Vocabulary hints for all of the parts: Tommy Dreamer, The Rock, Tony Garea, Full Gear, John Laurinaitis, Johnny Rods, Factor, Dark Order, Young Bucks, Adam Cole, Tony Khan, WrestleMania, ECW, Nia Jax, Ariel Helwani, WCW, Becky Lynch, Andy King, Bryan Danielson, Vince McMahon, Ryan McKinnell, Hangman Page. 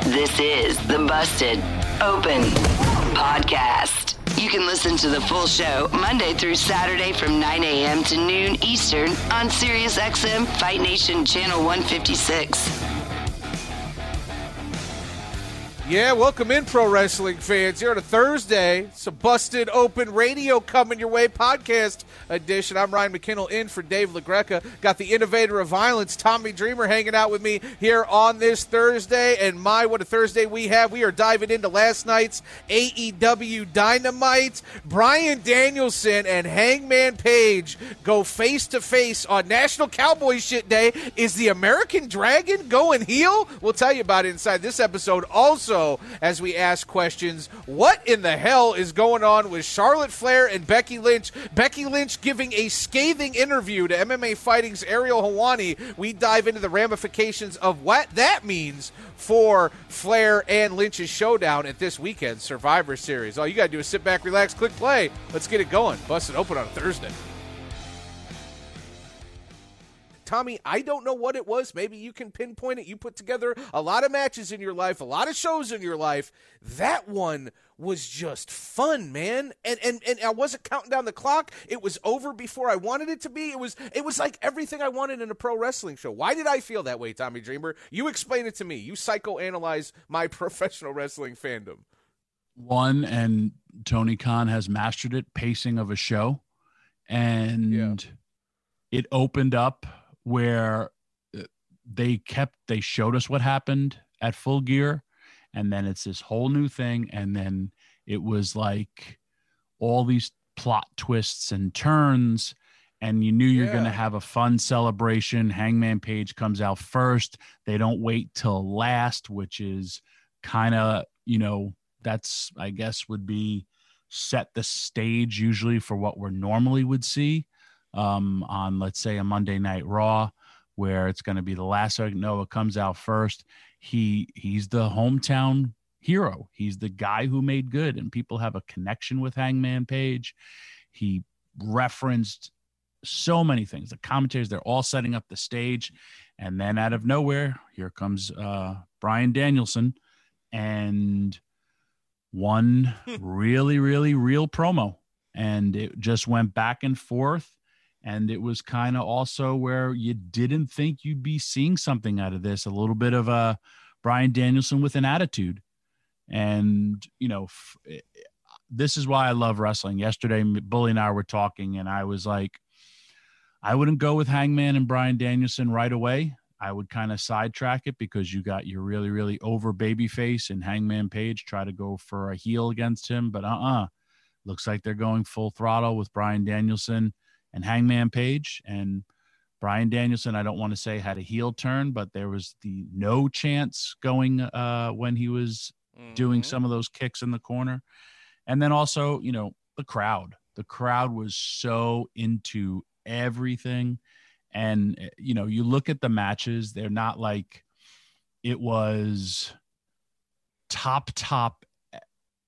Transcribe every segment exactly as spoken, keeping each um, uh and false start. This is the Busted Open Podcast. You can listen to the full show Monday through Saturday from nine a.m. to noon Eastern on Sirius X M Fight Nation Channel one fifty-six. Yeah, welcome in, pro wrestling fans. Here on a Thursday, it's a Busted Open Radio coming your way podcast edition. I'm Ryan McKinnell in for Dave LaGreca. Got the innovator of violence, Tommy Dreamer, hanging out with me here on this Thursday. And my, what a Thursday we have. We are diving into last night's A E W Dynamite. Bryan Danielson and Hangman Page go face-to-face on National Cowboy Shit Day. Is the American Dragon going heel? We'll tell you about it inside this episode. Also, as we ask questions, what in the hell is going on with Charlotte Flair and Becky Lynch? Becky Lynch giving a scathing interview to M M A Fighting's Ariel Helwani. We dive into the ramifications of what that means for Flair and Lynch's showdown at this weekend's Survivor Series. All you got to do is sit back, relax, click play. Let's get it going. Bust it open on a Thursday. Tommy, I don't know what it was. Maybe you can pinpoint it. You put together a lot of matches in your life, a lot of shows in your life. That one was just fun, man. And and and I wasn't counting down the clock. It was over before I wanted it to be. It was it was like everything I wanted in a pro wrestling show. Why did I feel that way, Tommy Dreamer? You explain it to me. You psychoanalyze my professional wrestling fandom. One, and Tony Khan has mastered it, pacing of a show. And yeah. It opened up where they kept, they showed us what happened at Full Gear, and then it's this whole new thing, and then it was like all these plot twists and turns, and you knew you're yeah. going to have a fun celebration. Hangman Page comes out first. They don't wait till last, which is kind of, you know, that's, I guess, would be set the stage usually for what we're normally would see. Um, on, let's say, a Monday Night Raw, where it's going to be the last second. No, it comes out first. He he's the hometown hero. He's the guy who made good, and people have a connection with Hangman Page. He referenced so many things. The commentators, they're all setting up the stage, and then out of nowhere, here comes uh, Bryan Danielson, and one really, really real promo, and it just went back and forth. And it was kind of also where you didn't think you'd be seeing something out of this, a little bit of a Bryan Danielson with an attitude. And, you know, f- this is why I love wrestling. Yesterday, Bully and I were talking, and I was like, I wouldn't go with Hangman and Bryan Danielson right away. I would kind of sidetrack it because you got your really, really over babyface and Hangman Page try to go for a heel against him. But uh-uh, looks like they're going full throttle with Bryan Danielson and Hangman Page. And Bryan Danielson, I don't want to say had a heel turn, but there was the no chance going uh, when he was mm-hmm. doing some of those kicks in the corner. And then also, you know, the crowd. The crowd was so into everything. And, you know, you look at the matches, they're not like it was top, top.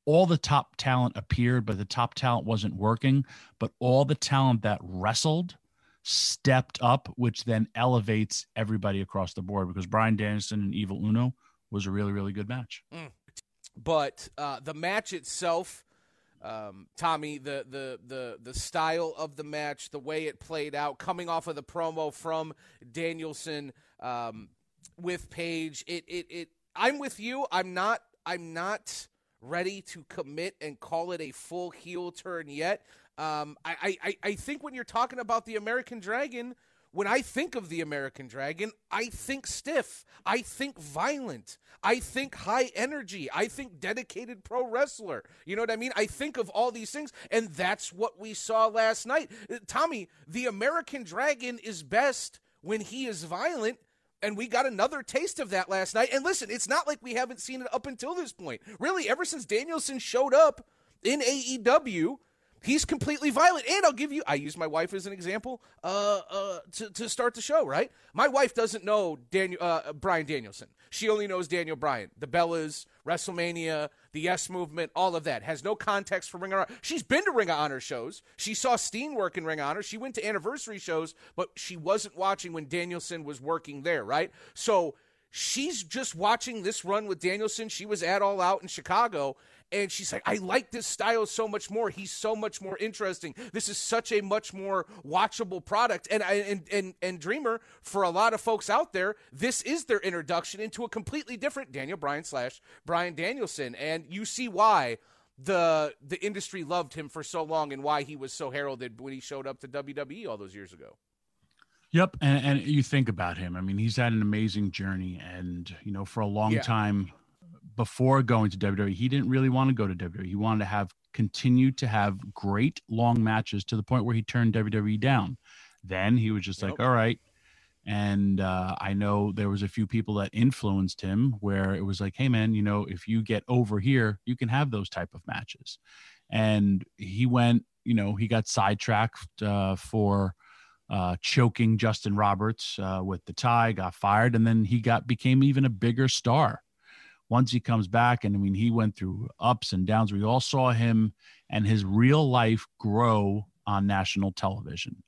All the top talent appeared, but the top talent wasn't working. But all the talent that wrestled stepped up, which then elevates everybody across the board, because Bryan Danielson and Evil Uno was a really, really good match. Mm. But uh, the match itself, um, Tommy, the, the the the style of the match, the way it played out, coming off of the promo from Danielson um, with Page, it it it. I'm with you. I'm not. I'm not. ready to commit and call it a full heel turn yet. Um, I, I, I think when you're talking about the American Dragon, when I think of the American Dragon, I think stiff. I think violent. I think high energy. I think dedicated pro wrestler. You know what I mean? I think of all these things, and that's what we saw last night. Tommy, the American Dragon is best when he is violent, and we got another taste of that last night. And listen, it's not like we haven't seen it up until this point. Really, ever since Danielson showed up in A E W, he's completely violent. And I'll give you, I use my wife as an example uh, uh, to, to start the show, right? My wife doesn't know Daniel, uh, Bryan Danielson. She only knows Daniel Bryan. The Bellas, WrestleMania, the Yes Movement, all of that. Has no context for Ring of Honor. She's been to Ring of Honor shows. She saw Steen work in Ring of Honor. She went to anniversary shows, but she wasn't watching when Danielson was working there, right? So she's just watching this run with Danielson. She was at All Out in Chicago, and she's like, I like this style so much more. He's so much more interesting. This is such a much more watchable product. And and and, and Dreamer, for a lot of folks out there, this is their introduction into a completely different Daniel Bryan slash Bryan Danielson. And you see why the the industry loved him for so long and why he was so heralded when he showed up to W W E all those years ago. Yep, and, and you think about him. I mean, he's had an amazing journey. And, you know, for a long yeah. time before going to W W E, he didn't really want to go to W W E. He wanted to have continued to have great long matches to the point where he turned W W E down. Then he was just yep. like, all right. And uh, I know there was a few people that influenced him where it was like, hey, man, you know, if you get over here, you can have those type of matches. And he went, you know, he got sidetracked uh, for – Uh, choking Justin Roberts uh, with the tie, got fired, and then he got became even a bigger star. Once he comes back, and I mean, he went through ups and downs. We all saw him and his real life grow on national television.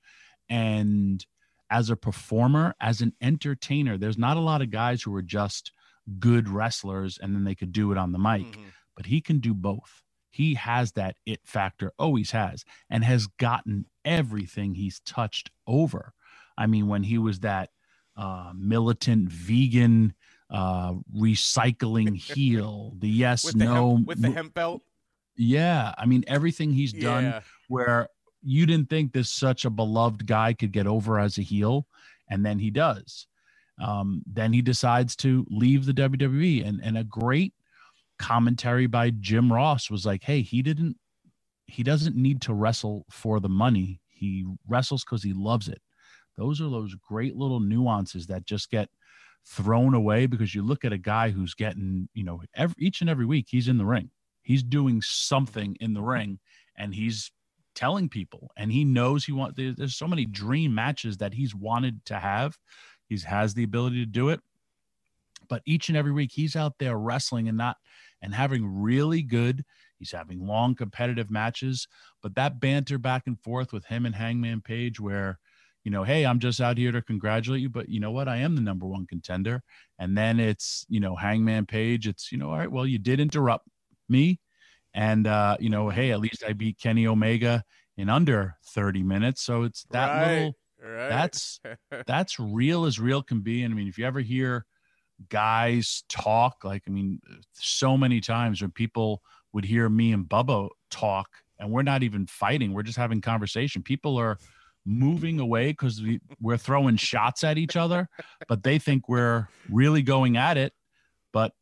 And as a performer, as an entertainer, there's not a lot of guys who are just good wrestlers and then they could do it on the mic, mm-hmm. but he can do both. He has that it factor, always has, and has gotten everything he's touched over. I mean, when he was that uh, militant vegan uh, recycling heel, the yes, with the no. Hemp, with the hemp belt? Yeah. I mean, everything he's yeah. done where you didn't think this such a beloved guy could get over as a heel, and then he does. Um, then he decides to leave the W W E, and, and a great commentary by Jim Ross was like, hey, he didn't, he doesn't need to wrestle for the money. He wrestles because he loves it. Those are those great little nuances that just get thrown away because you look at a guy who's getting, you know, every, each and every week he's in the ring. He's doing something in the ring and he's telling people and he knows he wants, there's so many dream matches that he's wanted to have. He has the ability to do it, but each and every week he's out there wrestling and not, and having really good, he's having long competitive matches, but that banter back and forth with him and Hangman Page where, you know, hey, I'm just out here to congratulate you, but you know what? I am the number one contender. And then it's, you know, Hangman Page, it's, you know, all right, well, you did interrupt me. And, uh, you know, hey, at least I beat Kenny Omega in under thirty minutes. So it's that right, little, right. that's, that's real as real can be. And I mean, if you ever hear guys talk, like, I mean, so many times when people would hear me and Bubba talk and we're not even fighting, we're just having conversation. People are moving away because we, we're throwing shots at each other, but they think we're really going at it, but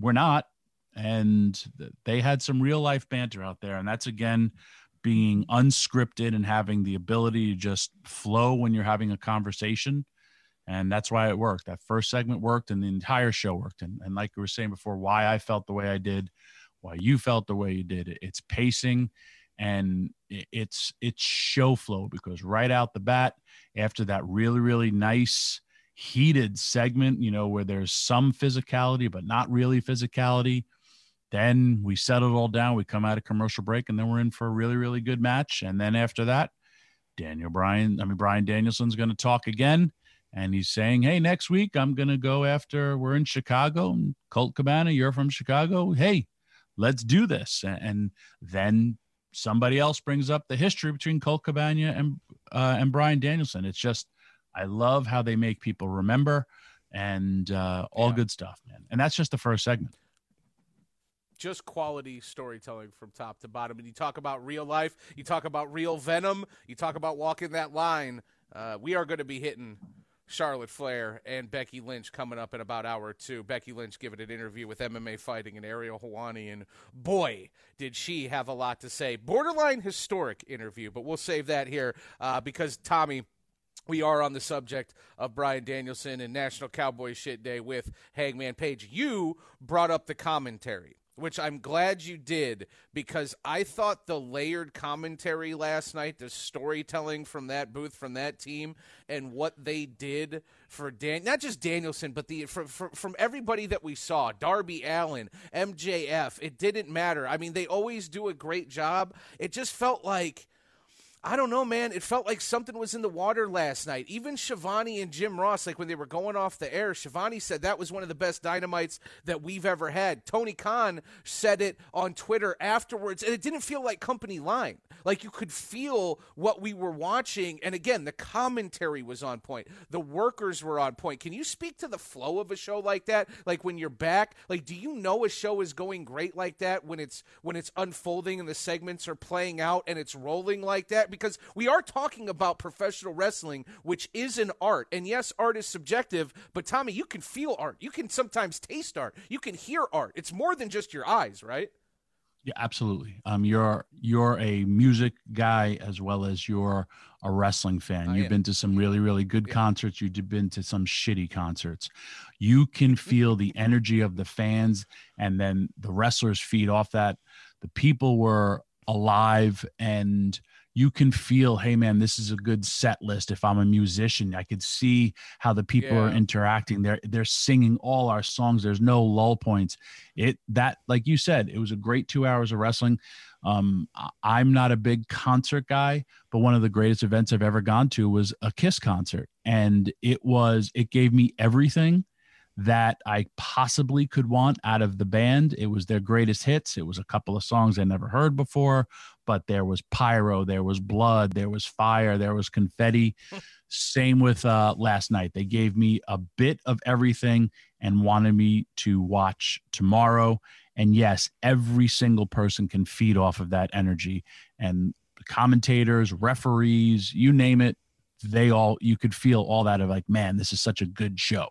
we're not. And they had some real life banter out there. And that's, again, being unscripted and having the ability to just flow when you're having a conversation. And that's why it worked. That first segment worked and the entire show worked. And, and like we were saying before, why I felt the way I did, why you felt the way you did. It's pacing and it's it's show flow, because right out the bat, after that really, really nice heated segment, you know, where there's some physicality, but not really physicality, then we settle it all down. We come out of commercial break and then we're in for a really, really good match. And then after that, Daniel Bryan, I mean, Bryan Danielson's going to talk again. And he's saying, hey, next week I'm going to go after we're in Chicago. Colt Cabana, you're from Chicago. Hey, let's do this. And then somebody else brings up the history between Colt Cabana and uh, and Bryan Danielson. It's just, I love how they make people remember and uh, all yeah. good stuff, man. And that's just the first segment. just quality storytelling from top to bottom. And you talk about real life, you talk about real venom, you talk about walking that line. Uh, we are going to be hitting Charlotte Flair and Becky Lynch coming up in about hour two. Becky Lynch giving an interview with M M A Fighting and Ariel Helwani, and boy, did she have a lot to say. Borderline historic interview, but we'll save that here uh, because, Tommy, we are on the subject of Bryan Danielson and National Cowboy Shit Day with Hangman Page. You brought up the commentary, which I'm glad you did, because I thought the layered commentary last night, the storytelling from that booth, from that team, and what they did for Dan, not just Danielson, but the from, from, from everybody that we saw, Darby Allin, M J F, it didn't matter. I mean, they always do a great job. It just felt like, I don't know, man. It felt like something was in the water last night. Even Shivani and Jim Ross, like when they were going off the air, Shivani said that was one of the best Dynamites that we've ever had. Tony Khan said it on Twitter afterwards, and it didn't feel like company line. Like, you could feel what we were watching, and again, the commentary was on point. The workers were on point. Can you speak to the flow of a show like that? Like, when you're back, like, do you know a show is going great like that when it's when it's unfolding and the segments are playing out and it's rolling like that? Because we are talking about professional wrestling, which is an art. And yes, art is subjective, but Tommy, you can feel art. You can sometimes taste art. You can hear art. It's more than just your eyes, right? Yeah, absolutely. Um, you're you're a music guy as well as you're a wrestling fan. I You've am. been to some really, really good yeah. concerts. You've been to some shitty concerts. You can feel the energy of the fans, and then the wrestlers feed off that. The people were alive, and you can feel, hey, man, this is a good set list. If I'm a musician, I could see how the people yeah. are interacting. They're they're singing all our songs. There's no lull points. It that, like you said, it was a great two hours of wrestling. Um, I'm not a big concert guy, but one of the greatest events I've ever gone to was a Kiss concert. And it was it gave me everything that I possibly could want out of the band. It was their greatest hits. It was a couple of songs I never heard before, but there was pyro, there was blood, there was fire, there was confetti. Same with uh, last night. They gave me a bit of everything and wanted me to watch tomorrow. And yes, every single person can feed off of that energy. And commentators, referees, you name it, they all, you could feel all that of like, man, this is such a good show.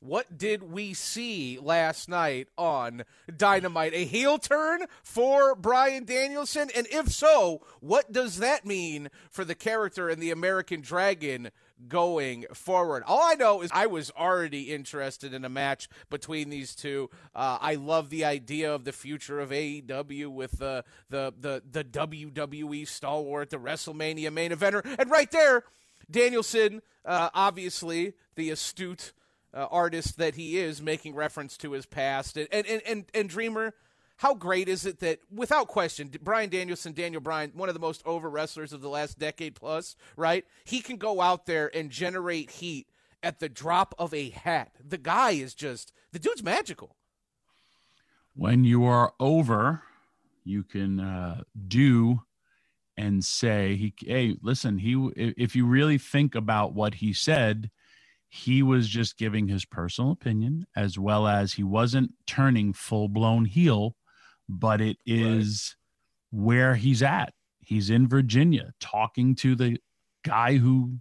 What did we see last night on Dynamite? A heel turn for Bryan Danielson? And if so, what does that mean for the character and the American Dragon going forward? All I know is I was already interested in a match between these two. Uh, I love the idea of the future of A E W with uh, the, the, the W W E stalwart, the WrestleMania main eventer. And right there, Danielson, uh, obviously the astute Uh, artist that he is, making reference to his past. And, and and and Dreamer, how great is it that, without question, Bryan Danielson, Daniel Bryan, one of the most over wrestlers of the last decade plus, right? He can go out there and generate heat at the drop of a hat. The guy is just, the dude's magical. When you are over, you can uh, do and say, he, hey, listen, he if you really think about what he said, he was just giving his personal opinion, as well as he wasn't turning full-blown heel, but it is right. Where he's at. He's in Virginia talking to the guy who,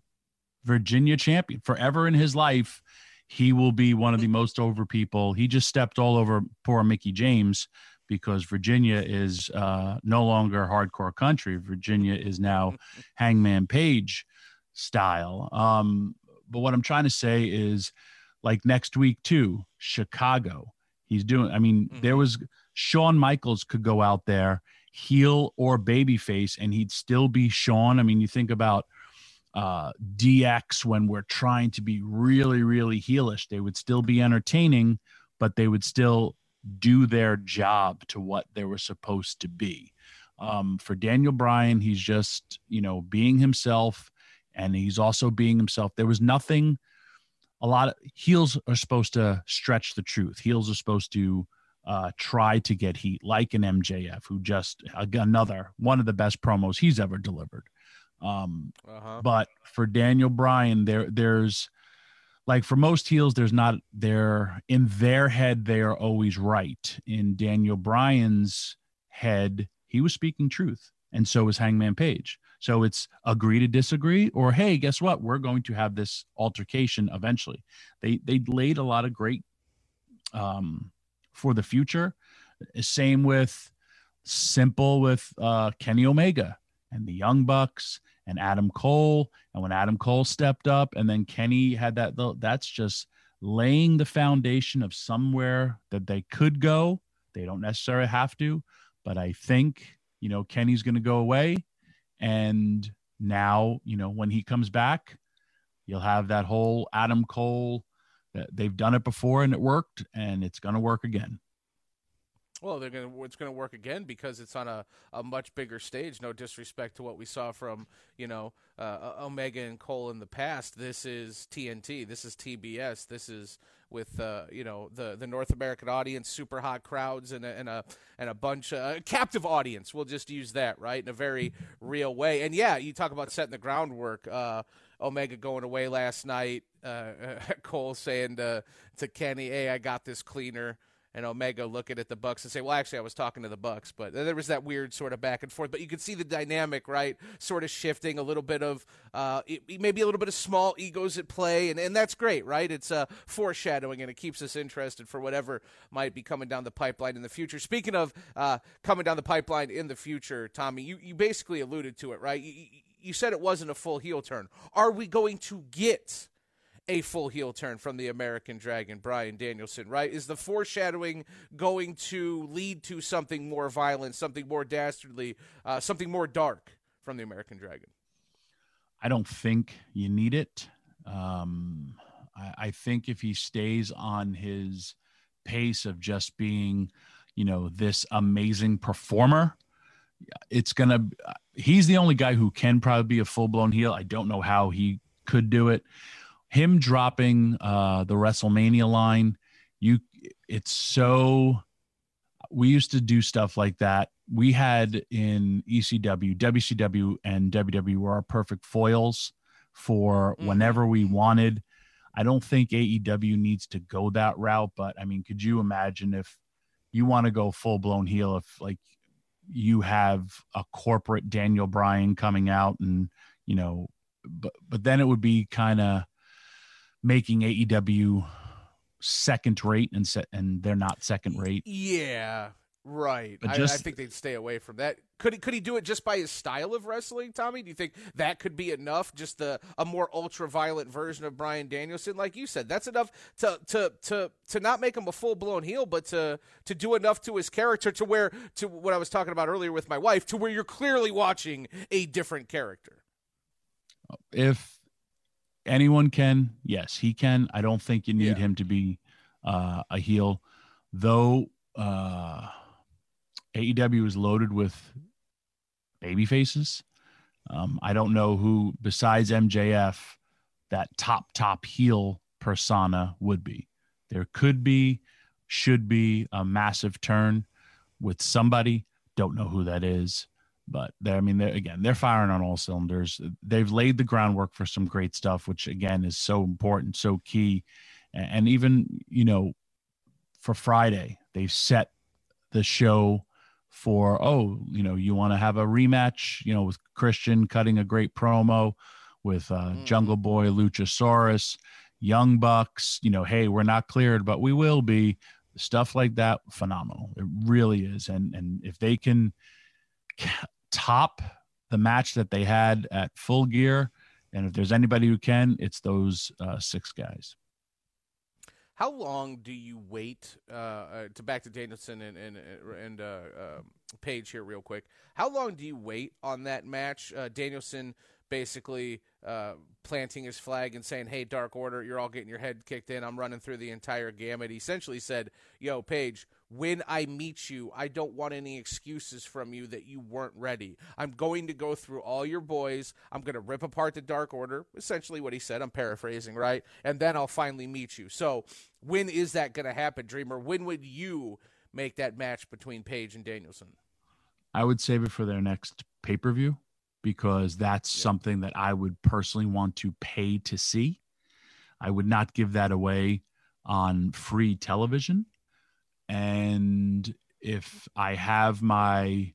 Virginia champion, forever in his life, he will be one of the most over people. He just stepped all over poor Mickey James because Virginia is uh, no longer hardcore country. Virginia is now Hangman Page style. Um But what I'm trying to say is, like, next week too, Chicago, he's doing, I mean, mm-hmm. there was Shawn Michaels could go out there, heel or babyface, and he'd still be Shawn. I mean, you think about uh, D X when we're trying to be really, really heelish, they would still be entertaining, but they would still do their job to what they were supposed to be. Um, for Daniel Bryan, he's just, you know, being himself. And he's also being himself. There was nothing, a lot of heels are supposed to stretch the truth. Heels are supposed to uh, try to get heat, like an M J F, who just, another, one of the best promos he's ever delivered. Um, uh-huh. But for Daniel Bryan, there, there's like for most heels, there's not there in their head, they are always right. In Daniel Bryan's head, he was speaking truth. And so is Hangman Page. So it's agree to disagree or, hey, guess what? We're going to have this altercation eventually. They they laid a lot of great um, for the future. Same with simple with uh, Kenny Omega and the Young Bucks and Adam Cole. And when Adam Cole stepped up and then Kenny had that, that's just laying the foundation of somewhere that they could go. They don't necessarily have to, but I think, you know, Kenny's going to go away. And now, you know, when he comes back, you'll have that whole Adam Cole that they've done it before and it worked and it's going to work again. Well, they're going to, it's going to work again because it's on a, a much bigger stage. No disrespect to what we saw from, you know, uh, Omega and Cole in the past. This is T N T. This is T B S. This is with, uh, you know, the, the North American audience, super hot crowds and a, and a, and a bunch of uh, captive audience. We'll just use that, right, in a very real way. And, yeah, you talk about setting the groundwork. Uh, Omega going away last night. Uh, Cole saying to, to Kenny, hey, I got this cleaner. And Omega looking at the Bucks and say, well, actually, I was talking to the Bucks. But there was that weird sort of back and forth. But you could see the dynamic, right, sort of shifting, a little bit of uh, maybe a little bit of small egos at play. And, and that's great, right? It's uh, foreshadowing, and it keeps us interested for whatever might be coming down the pipeline in the future. Speaking of uh, coming down the pipeline in the future, Tommy, you, you basically alluded to it, right? You, you said it wasn't a full heel turn. Are we going to get a full heel turn from the American Dragon, Bryan Danielson, right? Is the foreshadowing going to lead to something more violent, something more dastardly, uh, something more dark from the American Dragon? I don't think you need it. Um, I, I think if he stays on his pace of just being, you know, this amazing performer, it's going to, he's the only guy who can probably be a full-blown heel. I don't know how he could do it. Him dropping uh, the WrestleMania line, you it's so – we used to do stuff like that. We had in E C W, W C W, and W W E were our perfect foils for whenever we wanted. I don't think A E W needs to go that route, but, I mean, could you imagine if you want to go full-blown heel if, like, you have a corporate Daniel Bryan coming out and, you know – but but then it would be kind of – making A E W second rate and se- and they're not second rate. Yeah, right. But just, I, I think they'd stay away from that. Could he, could he do it just by his style of wrestling, Tommy? Do you think that could be enough? Just the, a more ultra-violent version of Bryan Danielson, like you said. That's enough to to to to not make him a full-blown heel, but to to do enough to his character to where, to what I was talking about earlier with my wife, to where you're clearly watching a different character. If anyone can. Yes, he can. I don't think you need yeah. him to be uh, a heel, though. Uh, A E W is loaded with baby faces. Um, I don't know who besides M J F that top, top heel persona would be. There could be, should be a massive turn with somebody. Don't know who that is. But, I mean, they're, again, they're firing on all cylinders. They've laid the groundwork for some great stuff, which, again, is so important, so key. And even, you know, for Friday, they've set the show for, oh, you know, you want to have a rematch, you know, with Christian cutting a great promo, with uh, mm-hmm. Jungle Boy, Luchasaurus, Young Bucks, you know, hey, we're not cleared, but we will be. Stuff like that, phenomenal. It really is. And and if they can top the match that they had at Full Gear, and if there's anybody who can, it's those uh, six guys. How long do you wait uh, to back to Danielson and and and uh, uh, Page here real quick? How long do you wait on that match? Uh, Danielson basically uh, planting his flag and saying, "Hey, Dark Order, you're all getting your head kicked in. I'm running through the entire gamut." He essentially said, "Yo, Page, when I meet you, I don't want any excuses from you that you weren't ready. I'm going to go through all your boys. I'm going to rip apart the Dark Order," essentially what he said. I'm paraphrasing, right? "And then I'll finally meet you." So when is that going to happen, Dreamer? When would you make that match between Page and Danielson? I would save it for their next pay-per-view because that's yeah. something that I would personally want to pay to see. I would not give that away on free television. And if I have my,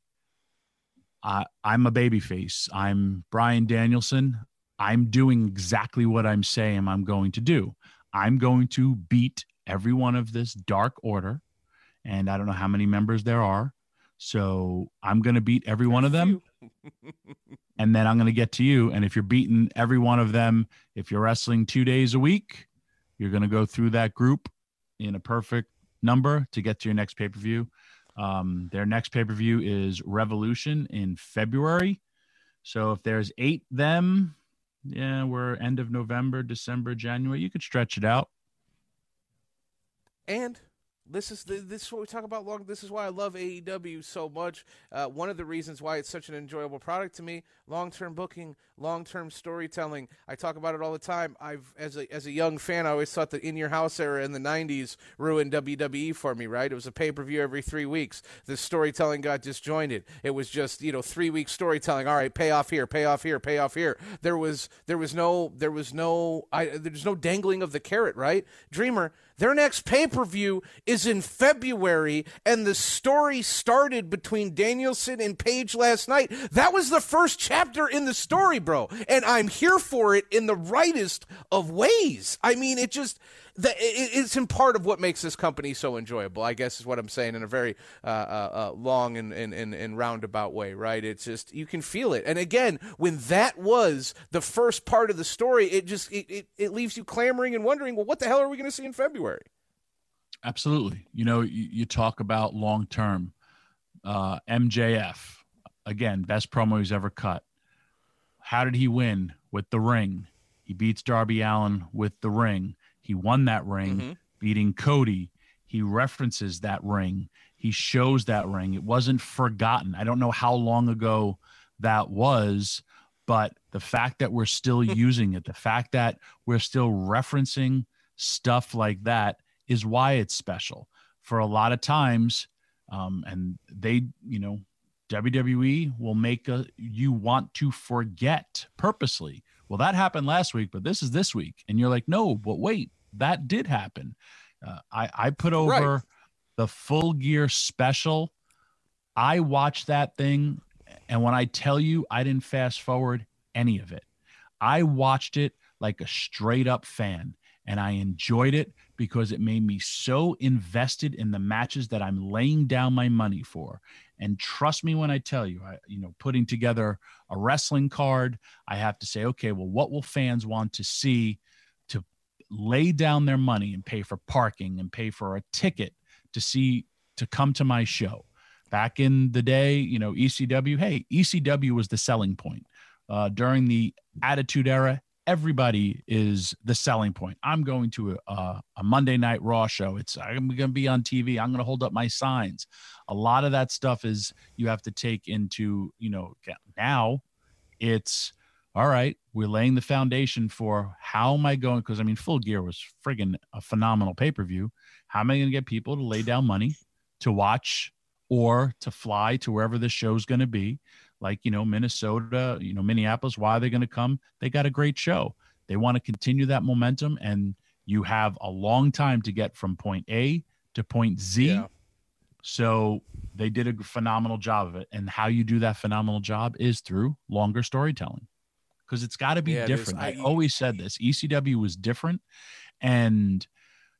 uh, I'm a babyface. I'm Bryan Danielson. I'm doing exactly what I'm saying I'm going to do. I'm going to beat every one of this Dark Order. And I don't know how many members there are. So I'm going to beat every one of them. And then I'm going to get to you. And if you're beating every one of them, if you're wrestling two days a week, you're going to go through that group in a perfect number to get to your next pay-per-view. Um, their next pay-per-view is Revolution in February. So if there's eight them, yeah, we're end of November, December, January. You could stretch it out. And this is the, this is what we talk about long. This is why I love A E W so much. Uh, one of the reasons why it's such an enjoyable product to me: long-term booking, long-term storytelling. I talk about it all the time. I've as a as a young fan, I always thought the In Your House era in the nineties ruined W W E for me. Right? It was a pay-per-view every three weeks. The storytelling got disjointed. It was just you know three-week storytelling. All right, pay off here, pay off here, pay off here. There was there was no there was no I, there's no dangling of the carrot. Right? Dreamer. Their next pay-per-view is in February, and the story started between Danielson and Page last night. That was the first chapter in the story, bro, and I'm here for it in the rightest of ways. I mean, it just... The, it, it's in part of what makes this company so enjoyable, I guess is what I'm saying in a very uh, uh, long and, and, and, and roundabout way, right? It's just, you can feel it. And again, when that was the first part of the story, it just, it, it, it leaves you clamoring and wondering, well, what the hell are we going to see in February? Absolutely. You know, you, you talk about long-term uh, M J F, again, best promo he's ever cut. How did he win? With the ring. He beats Darby Allin with the ring. He won that ring, mm-hmm. beating Cody. He references that ring. He shows that ring. It wasn't forgotten. I don't know how long ago that was, but the fact that we're still using it, the fact that we're still referencing stuff like that is why it's special. For a lot of times, um, and they, you know, W W E will make a, you want to forget purposely. Well, that happened last week, but this is this week. And you're like, no, but wait. That did happen. Uh, I, I put over right. the Full Gear special. I watched that thing. And when I tell you, I didn't fast forward any of it. I watched it like a straight up fan. And I enjoyed it because it made me so invested in the matches that I'm laying down my money for. And trust me when I tell you, I, you know, putting together a wrestling card, I have to say, okay, well, what will fans want to see? Lay down their money and pay for parking and pay for a ticket to see, to come to my show. Back in the day, you know, E C W, hey, E C W was the selling point. Uh, during the Attitude Era, everybody is the selling point. I'm going to a, a Monday Night Raw show. It's I'm going to be on T V. I'm going to hold up my signs. A lot of that stuff is you have to take into, you know, now it's, all right, we're laying the foundation for how am I going? Because, I mean, Full Gear was friggin' a phenomenal pay-per-view. How am I going to get people to lay down money to watch or to fly to wherever this show's going to be? Like, you know, Minnesota, you know, Minneapolis, why are they going to come? They got a great show. They want to continue that momentum, and you have a long time to get from point A to point Z. Yeah. So they did a phenomenal job of it. And how you do that phenomenal job is through longer storytelling. Because it's got to be yeah, different. I always said this. E C W was different. And,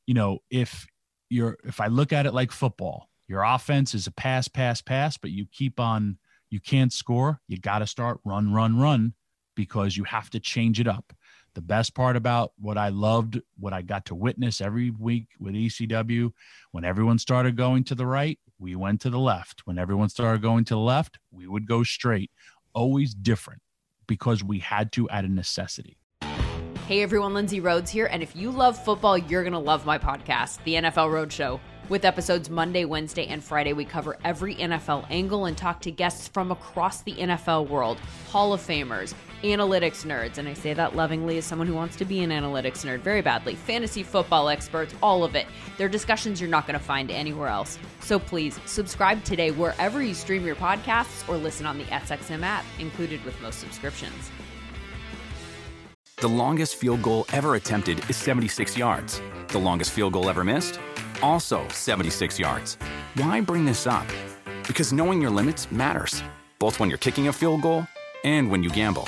you know, if you're, if I look at it like football, your offense is a pass, pass, pass, but you keep on, you can't score. You got to start run, run, run, because you have to change it up. The best part about what I loved, what I got to witness every week with E C W, when everyone started going to the right, we went to the left. When everyone started going to the left, we would go straight. Always different. Because we had to out of necessity. Hey everyone, Lindsay Rhodes here, and if you love football, you're going to love my podcast, The N F L Roadshow. With episodes Monday, Wednesday, and Friday, we cover every N F L angle and talk to guests from across the N F L world, Hall of Famers, analytics nerds, and I say that lovingly as someone who wants to be an analytics nerd very badly, fantasy football experts, all of it. They're discussions you're not going to find anywhere else. So please, subscribe today wherever you stream your podcasts or listen on the S X M app, included with most subscriptions. The longest field goal ever attempted is seventy-six yards. The longest field goal ever missed? Also seventy-six yards. Why bring this up? Because knowing your limits matters, both when you're kicking a field goal and when you gamble.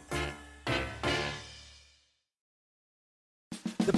The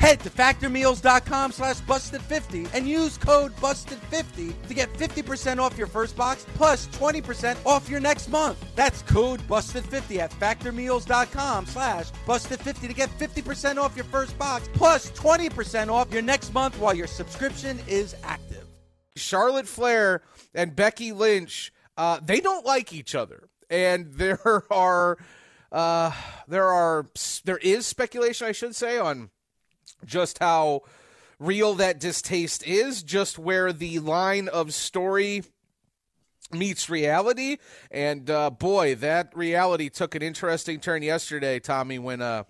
Head to factor meals dot com slash busted fifty and use code busted fifty to get fifty percent off your first box plus twenty percent off your next month. That's code busted fifty at factor meals dot com slash busted fifty to get fifty percent off your first box plus twenty percent off your next month while your subscription is active. Charlotte Flair and Becky Lynch, uh, they don't like each other. And there are, uh, there are, there is speculation, I should say, on just how real that distaste is, just where the line of story meets reality. And, uh, boy, that reality took an interesting turn yesterday, Tommy, when uh,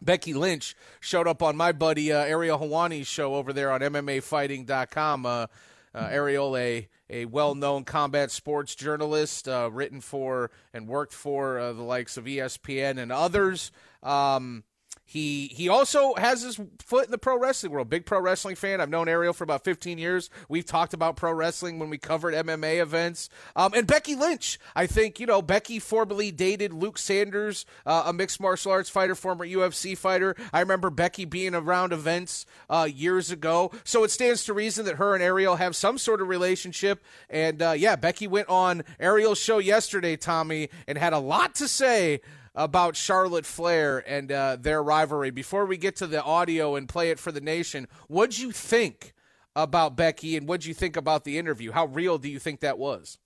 Becky Lynch showed up on my buddy uh, Ariel Helwani's show over there on M M A Fighting dot com. Uh, uh, Ariel, a, a well-known combat sports journalist, uh, written for and worked for uh, the likes of E S P N and others. Um He he also has his foot in the pro wrestling world. Big pro wrestling fan. I've known Ariel for about fifteen years. We've talked about pro wrestling when we covered M M A events. Um, and Becky Lynch, I think, you know, Becky formerly dated Luke Sanders, uh, a mixed martial arts fighter, former U F C fighter. I remember Becky being around events uh, years ago. So it stands to reason that her and Ariel have some sort of relationship. And, uh, yeah, Becky went on Ariel's show yesterday, Tommy, and had a lot to say about Charlotte Flair and uh, their rivalry. Before we get to the audio and play it for the nation, what'd you think about Becky and what'd you think about the interview? How real do you think that was?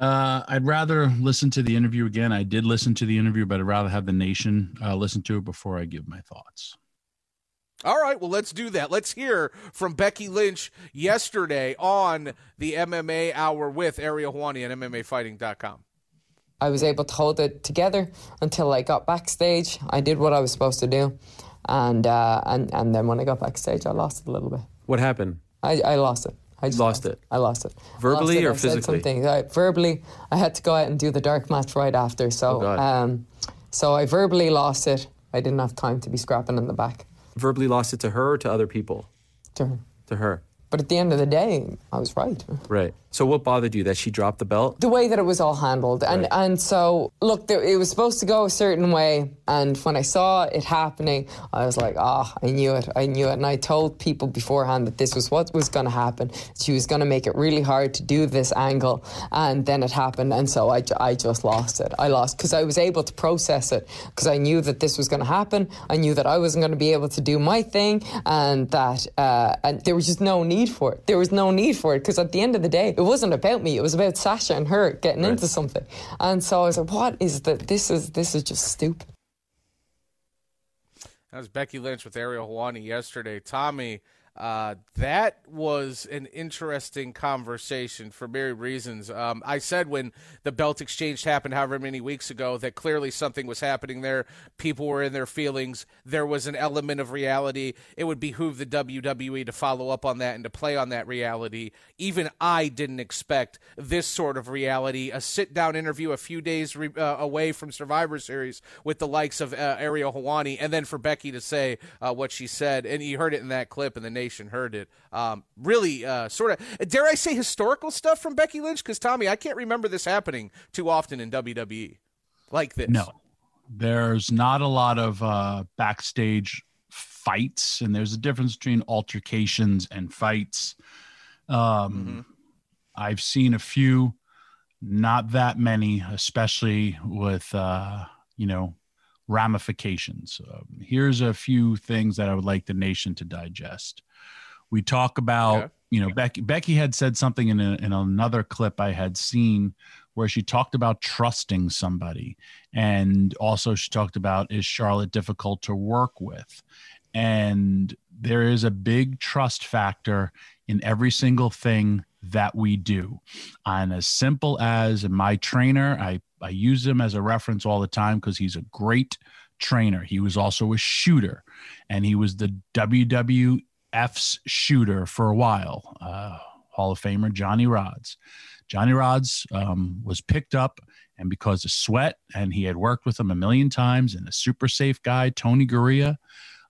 Uh, I'd rather listen to the interview again. I did listen to the interview, but I'd rather have the nation uh, listen to it before I give my thoughts. All right, well, let's do that. Let's hear from Becky Lynch yesterday on the M M A Hour with Ariel Helwani at M M A Fighting dot com. I was able to hold it together until I got backstage. I did what I was supposed to do. And uh, and, and then when I got backstage, I lost it a little bit. What happened? I, I lost it. I just lost, lost it. I lost it. Verbally lost it. or I physically? Said something. I, verbally, I had to go out and do the dark match right after. So, oh um, so I verbally lost it. I didn't have time to be scrapping in the back. Verbally lost it to her or to other people? To her. To her. But at the end of the day, I was right. Right. So what bothered you? That she dropped the belt? The way that it was all handled. And right. and so, look, there, it was supposed to go a certain way. And when I saw it happening, I was like, ah, oh, I knew it. I knew it. And I told people beforehand that this was what was going to happen. She was going to make it really hard to do this angle. And then it happened. And so I, I just lost it. I lost because I was able to process it because I knew that this was going to happen. I knew that I wasn't going to be able to do my thing and that uh, and there was just no need for it. There was no need for it because at the end of the day, it wasn't about me. It was about Sasha and her getting right. into something. And so I was like, what is that? This is this is just stupid. That was Becky Lynch with Ariel Helwani yesterday. Tommy, uh, that was an interesting conversation for many reasons. Um, I said when the belt exchange happened however many weeks ago that clearly something was happening there. People were in their feelings. There was an element of reality. It would behoove the W W E to follow up on that and to play on that reality. Even I didn't expect this sort of reality. A sit-down interview a few days re- uh, away from Survivor Series with the likes of uh, Ariel Helwani, and then for Becky to say uh, what she said, and you heard it in that clip, and the nation heard it. Um, really uh, sort of, dare I say, historical stuff from Becky Lynch? Because, Tommy, I can't remember this happening too often in W W E like this. No, there's not a lot of uh, backstage fights, and there's a difference between altercations and fights. Um, mm-hmm. I've seen a few, not that many, especially with, uh, you know, ramifications. Um, here's a few things that I would like the nation to digest. We talk about, yeah. you know, yeah. Becky, Becky had said something in, a, in another clip I had seen where she talked about trusting somebody. And also she talked about, is Charlotte difficult to work with? And there is a big trust factor in every single thing that we do. And as simple as my trainer, I I use him as a reference all the time because he's a great trainer. He was also a shooter, and he was the W W F's shooter for a while. Uh, Hall of Famer Johnny Rods. Johnny Rods um, was picked up, and because of sweat, and he had worked with him a million times, and a super safe guy, Tony Garea,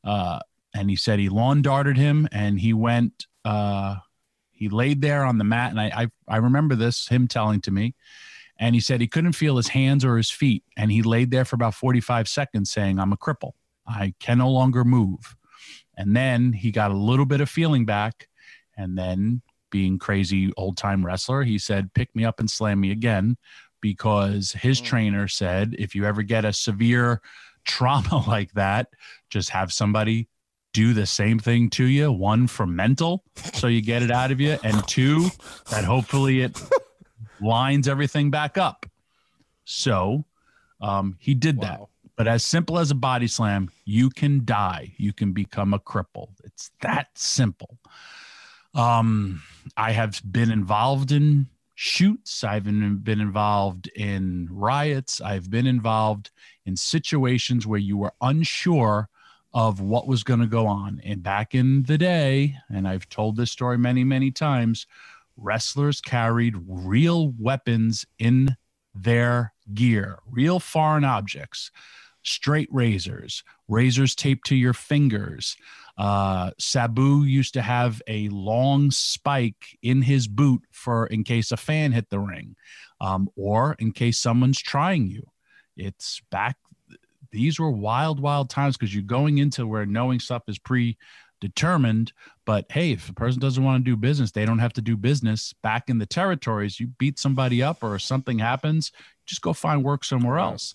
uh, and he said he lawn darted him, and he went, uh, he laid there on the mat, and I, I, I remember this, him telling to me, and he said he couldn't feel his hands or his feet. And he laid there for about forty-five seconds saying, I'm a cripple. I can no longer move. And then he got a little bit of feeling back. And then, being crazy old-time wrestler, he said, pick me up and slam me again. Because his mm-hmm. trainer said, if you ever get a severe trauma like that, just have somebody do the same thing to you. One, for mental, so you get it out of you. And two, that hopefully it... lines everything back up. So um, he did wow. that. But as simple as a body slam, you can die. You can become a cripple. It's that simple. Um, I have been involved in shoots. I've been, been involved in riots. I've been involved in situations where you were unsure of what was going to go on. And back in the day, and I've told this story many, many times, wrestlers carried real weapons in their gear, real foreign objects, straight razors, razors taped to your fingers. Uh, Sabu used to have a long spike in his boot for in case a fan hit the ring, um, or in case someone's trying you. It's back. These were wild, wild times because you're going into where knowing stuff is pre- determined, but hey, if a person doesn't want to do business, they don't have to do business. Back in the territories, you beat somebody up or something happens, just go find work somewhere else.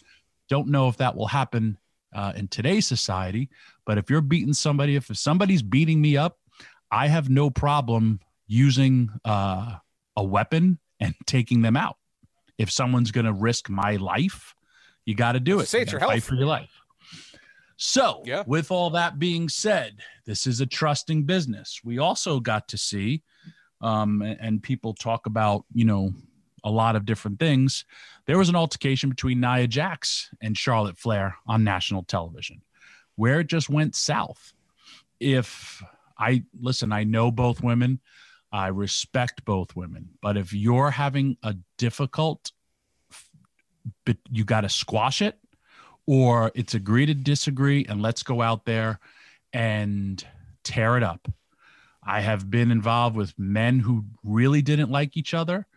Don't know if that will happen uh, in today's society, but if you're beating somebody, if somebody's beating me up, I have no problem using uh, a weapon and taking them out. If someone's going to risk my life, you got to do it. Say it's your health. For your life. So yeah. with all that being said, this is a trusting business. We also got to see, um, and people talk about, you know, a lot of different things. There was an altercation between Nia Jax and Charlotte Flair on national television where it just went south. If I listen, I know both women, I respect both women, but if you're having a difficult, but you got to squash it, or it's agree to disagree and let's go out there and tear it up. I have been involved with men who really didn't like each other,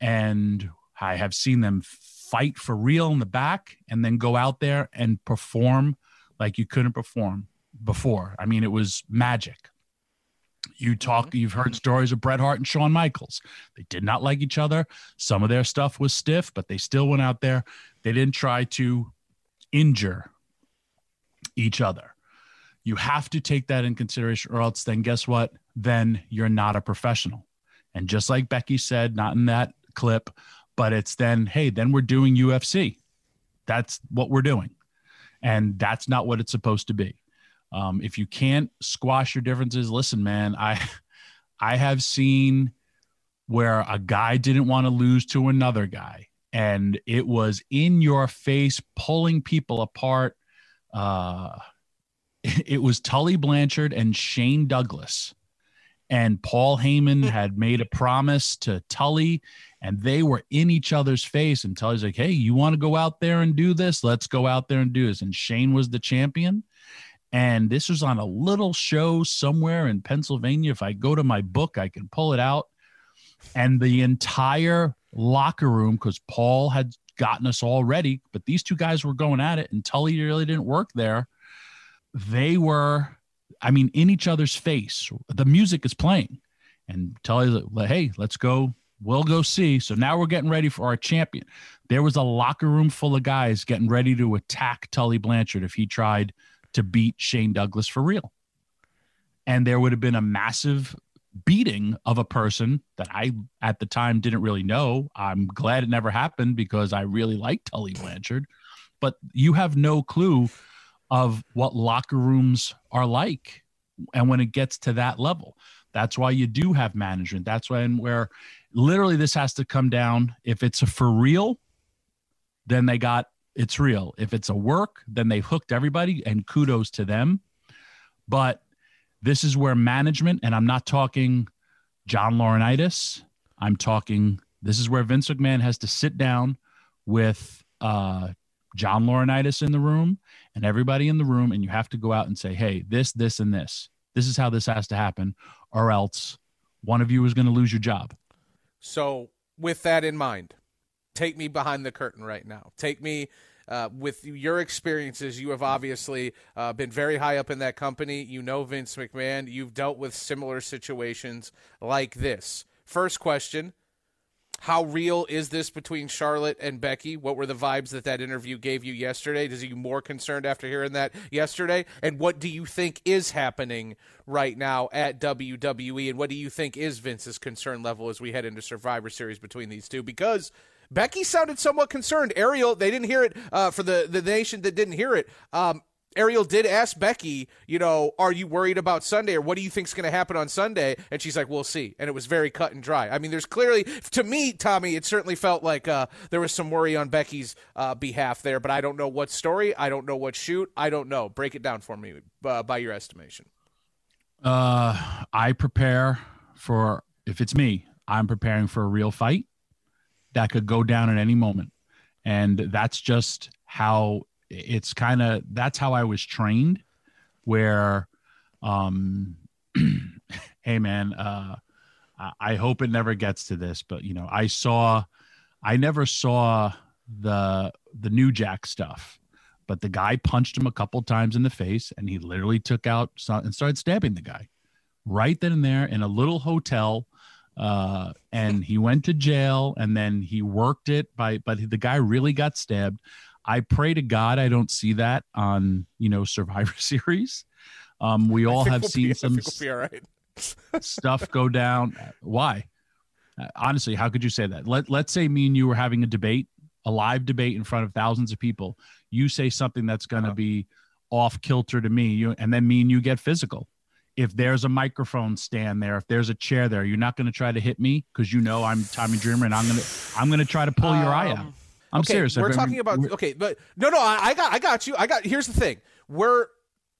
and I have seen them fight for real in the back and then go out there and perform like you couldn't perform before. I mean, it was magic. You talk, you've heard stories of Bret Hart and Shawn Michaels. They did not like each other. Some of their stuff was stiff, but they still went out there. They didn't try to injure each other. You have to take that in consideration, or else then guess what? Then you're not a professional. And just like Becky said, not in that clip, but it's then, hey, then we're doing U F C. That's what we're doing. And that's not what it's supposed to be. Um, if you can't squash your differences, listen, man, I, I have seen where a guy didn't want to lose to another guy, and it was in your face, pulling people apart. Uh, it was Tully Blanchard and Shane Douglas, and Paul Heyman had made a promise to Tully, and they were in each other's face, and Tully's like, hey, you want to go out there and do this? Let's go out there and do this. And Shane was the champion. And this was on a little show somewhere in Pennsylvania. If I go to my book, I can pull it out. And the entire locker room, because Paul had gotten us all ready, but these two guys were going at it, and Tully really didn't work there. They were, I mean, in each other's face. The music is playing. And Tully's like, hey, let's go. We'll go see. So now we're getting ready for our champion. There was a locker room full of guys getting ready to attack Tully Blanchard if he tried to beat Shane Douglas for real. And there would have been a massive beating of a person that I, at the time, didn't really know. I'm glad it never happened because I really liked Tully Blanchard, but you have no clue of what locker rooms are like. And when it gets to that level, that's why you do have management. That's when where literally this has to come down. If it's a for real, then they got, it's real. If it's a work, then they've hooked everybody, and kudos to them. But this is where management, and I'm not talking John Laurinaitis. I'm talking, this is where Vince McMahon has to sit down with uh, John Laurinaitis in the room and everybody in the room. And you have to go out and say, hey, this, this, and this, this is how this has to happen, or else one of you is going to lose your job. So with that in mind, take me behind the curtain right now. Take me uh, with your experiences. You have obviously uh, been very high up in that company. You know Vince McMahon. You've dealt with similar situations like this. First question, how real is this between Charlotte and Becky? What were the vibes that that interview gave you yesterday? Is he more concerned after hearing that yesterday? And what do you think is happening right now at W W E? And what do you think is Vince's concern level as we head into Survivor Series between these two? Because Becky sounded somewhat concerned. Ariel, they didn't hear it uh, for the, the nation that didn't hear it. Um, Ariel did ask Becky, you know, are you worried about Sunday, or what do you think is going to happen on Sunday? And she's like, we'll see. And it was very cut and dry. I mean, there's clearly, to me, Tommy, it certainly felt like uh, there was some worry on Becky's uh, behalf there, but I don't know what story. I don't know what shoot. I don't know. Break it down for me uh, by your estimation. Uh, I prepare for, if it's me, I'm preparing for a real fight that could go down at any moment. And that's just how it's kind of, that's how I was trained, where, um, hey man, uh, I hope it never gets to this, but you know, I saw, I never saw the, the New Jack stuff, but the guy punched him a couple times in the face, and he literally took out and started stabbing the guy right then and there in a little hotel. Uh, and he went to jail, and then he worked it by, but the guy really got stabbed. I pray to God I don't see that on, you know, Survivor Series. Um, we all have we'll seen be, some we'll all right. stuff go down. Why? Honestly, how could you say that? Let, let's say me and you were having a debate, a live debate in front of thousands of people. You say something that's going to oh. be off kilter to me, you, and then me and you get physical. If there's a microphone stand there, if there's a chair there, you're not going to try to hit me because you know I'm Tommy Dreamer, and I'm gonna I'm gonna try to pull um, your eye out. I'm okay, serious. We're I've talking ever, about okay, but no, no, I, I got I got you. I got. Here's the thing. We're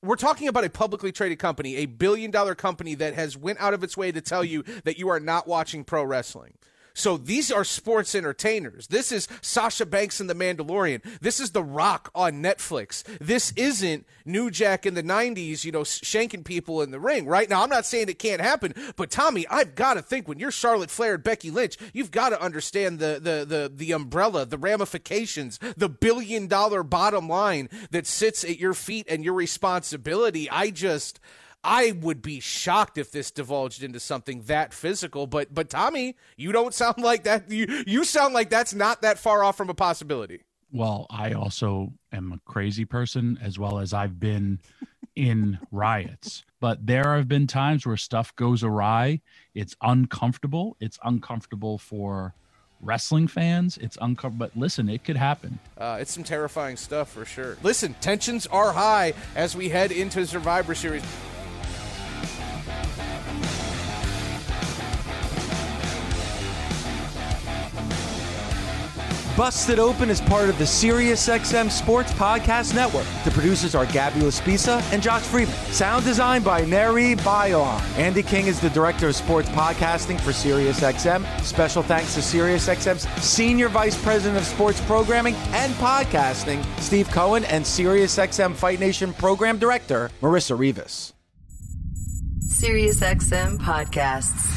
we're talking about a publicly traded company, a billion dollar company that has went out of its way to tell you that you are not watching pro wrestling. So these are sports entertainers. This is Sasha Banks and The Mandalorian. This is The Rock on Netflix. This isn't New Jack in the nineties, you know, shanking people in the ring, right? Now, I'm not saying it can't happen, but Tommy, I've got to think when you're Charlotte Flair and Becky Lynch, you've got to understand the the the the umbrella, the ramifications, the billion-dollar bottom line that sits at your feet and your responsibility. I just... I would be shocked if this divulged into something that physical, but but Tommy, you don't sound like that. You you sound like that's not that far off from a possibility. Well, I also am a crazy person, as well as I've been in riots. But there have been times where stuff goes awry. It's uncomfortable. It's uncomfortable for wrestling fans. It's uncomfortable, but listen, it could happen. Uh, it's some terrifying stuff for sure. Listen, tensions are high as we head into Survivor Series. Busted Open is part of the SiriusXM Sports Podcast Network. The producers are Gabby Laspisa and Josh Friedman. Sound design by Neri Bayon. Andy King is the director of sports podcasting for SiriusXM. Special thanks to SiriusXM's Senior Vice President of Sports Programming and Podcasting, Steve Cohen, and SiriusXM Fight Nation Program Director, Marissa Rivas. SiriusXM Podcasts.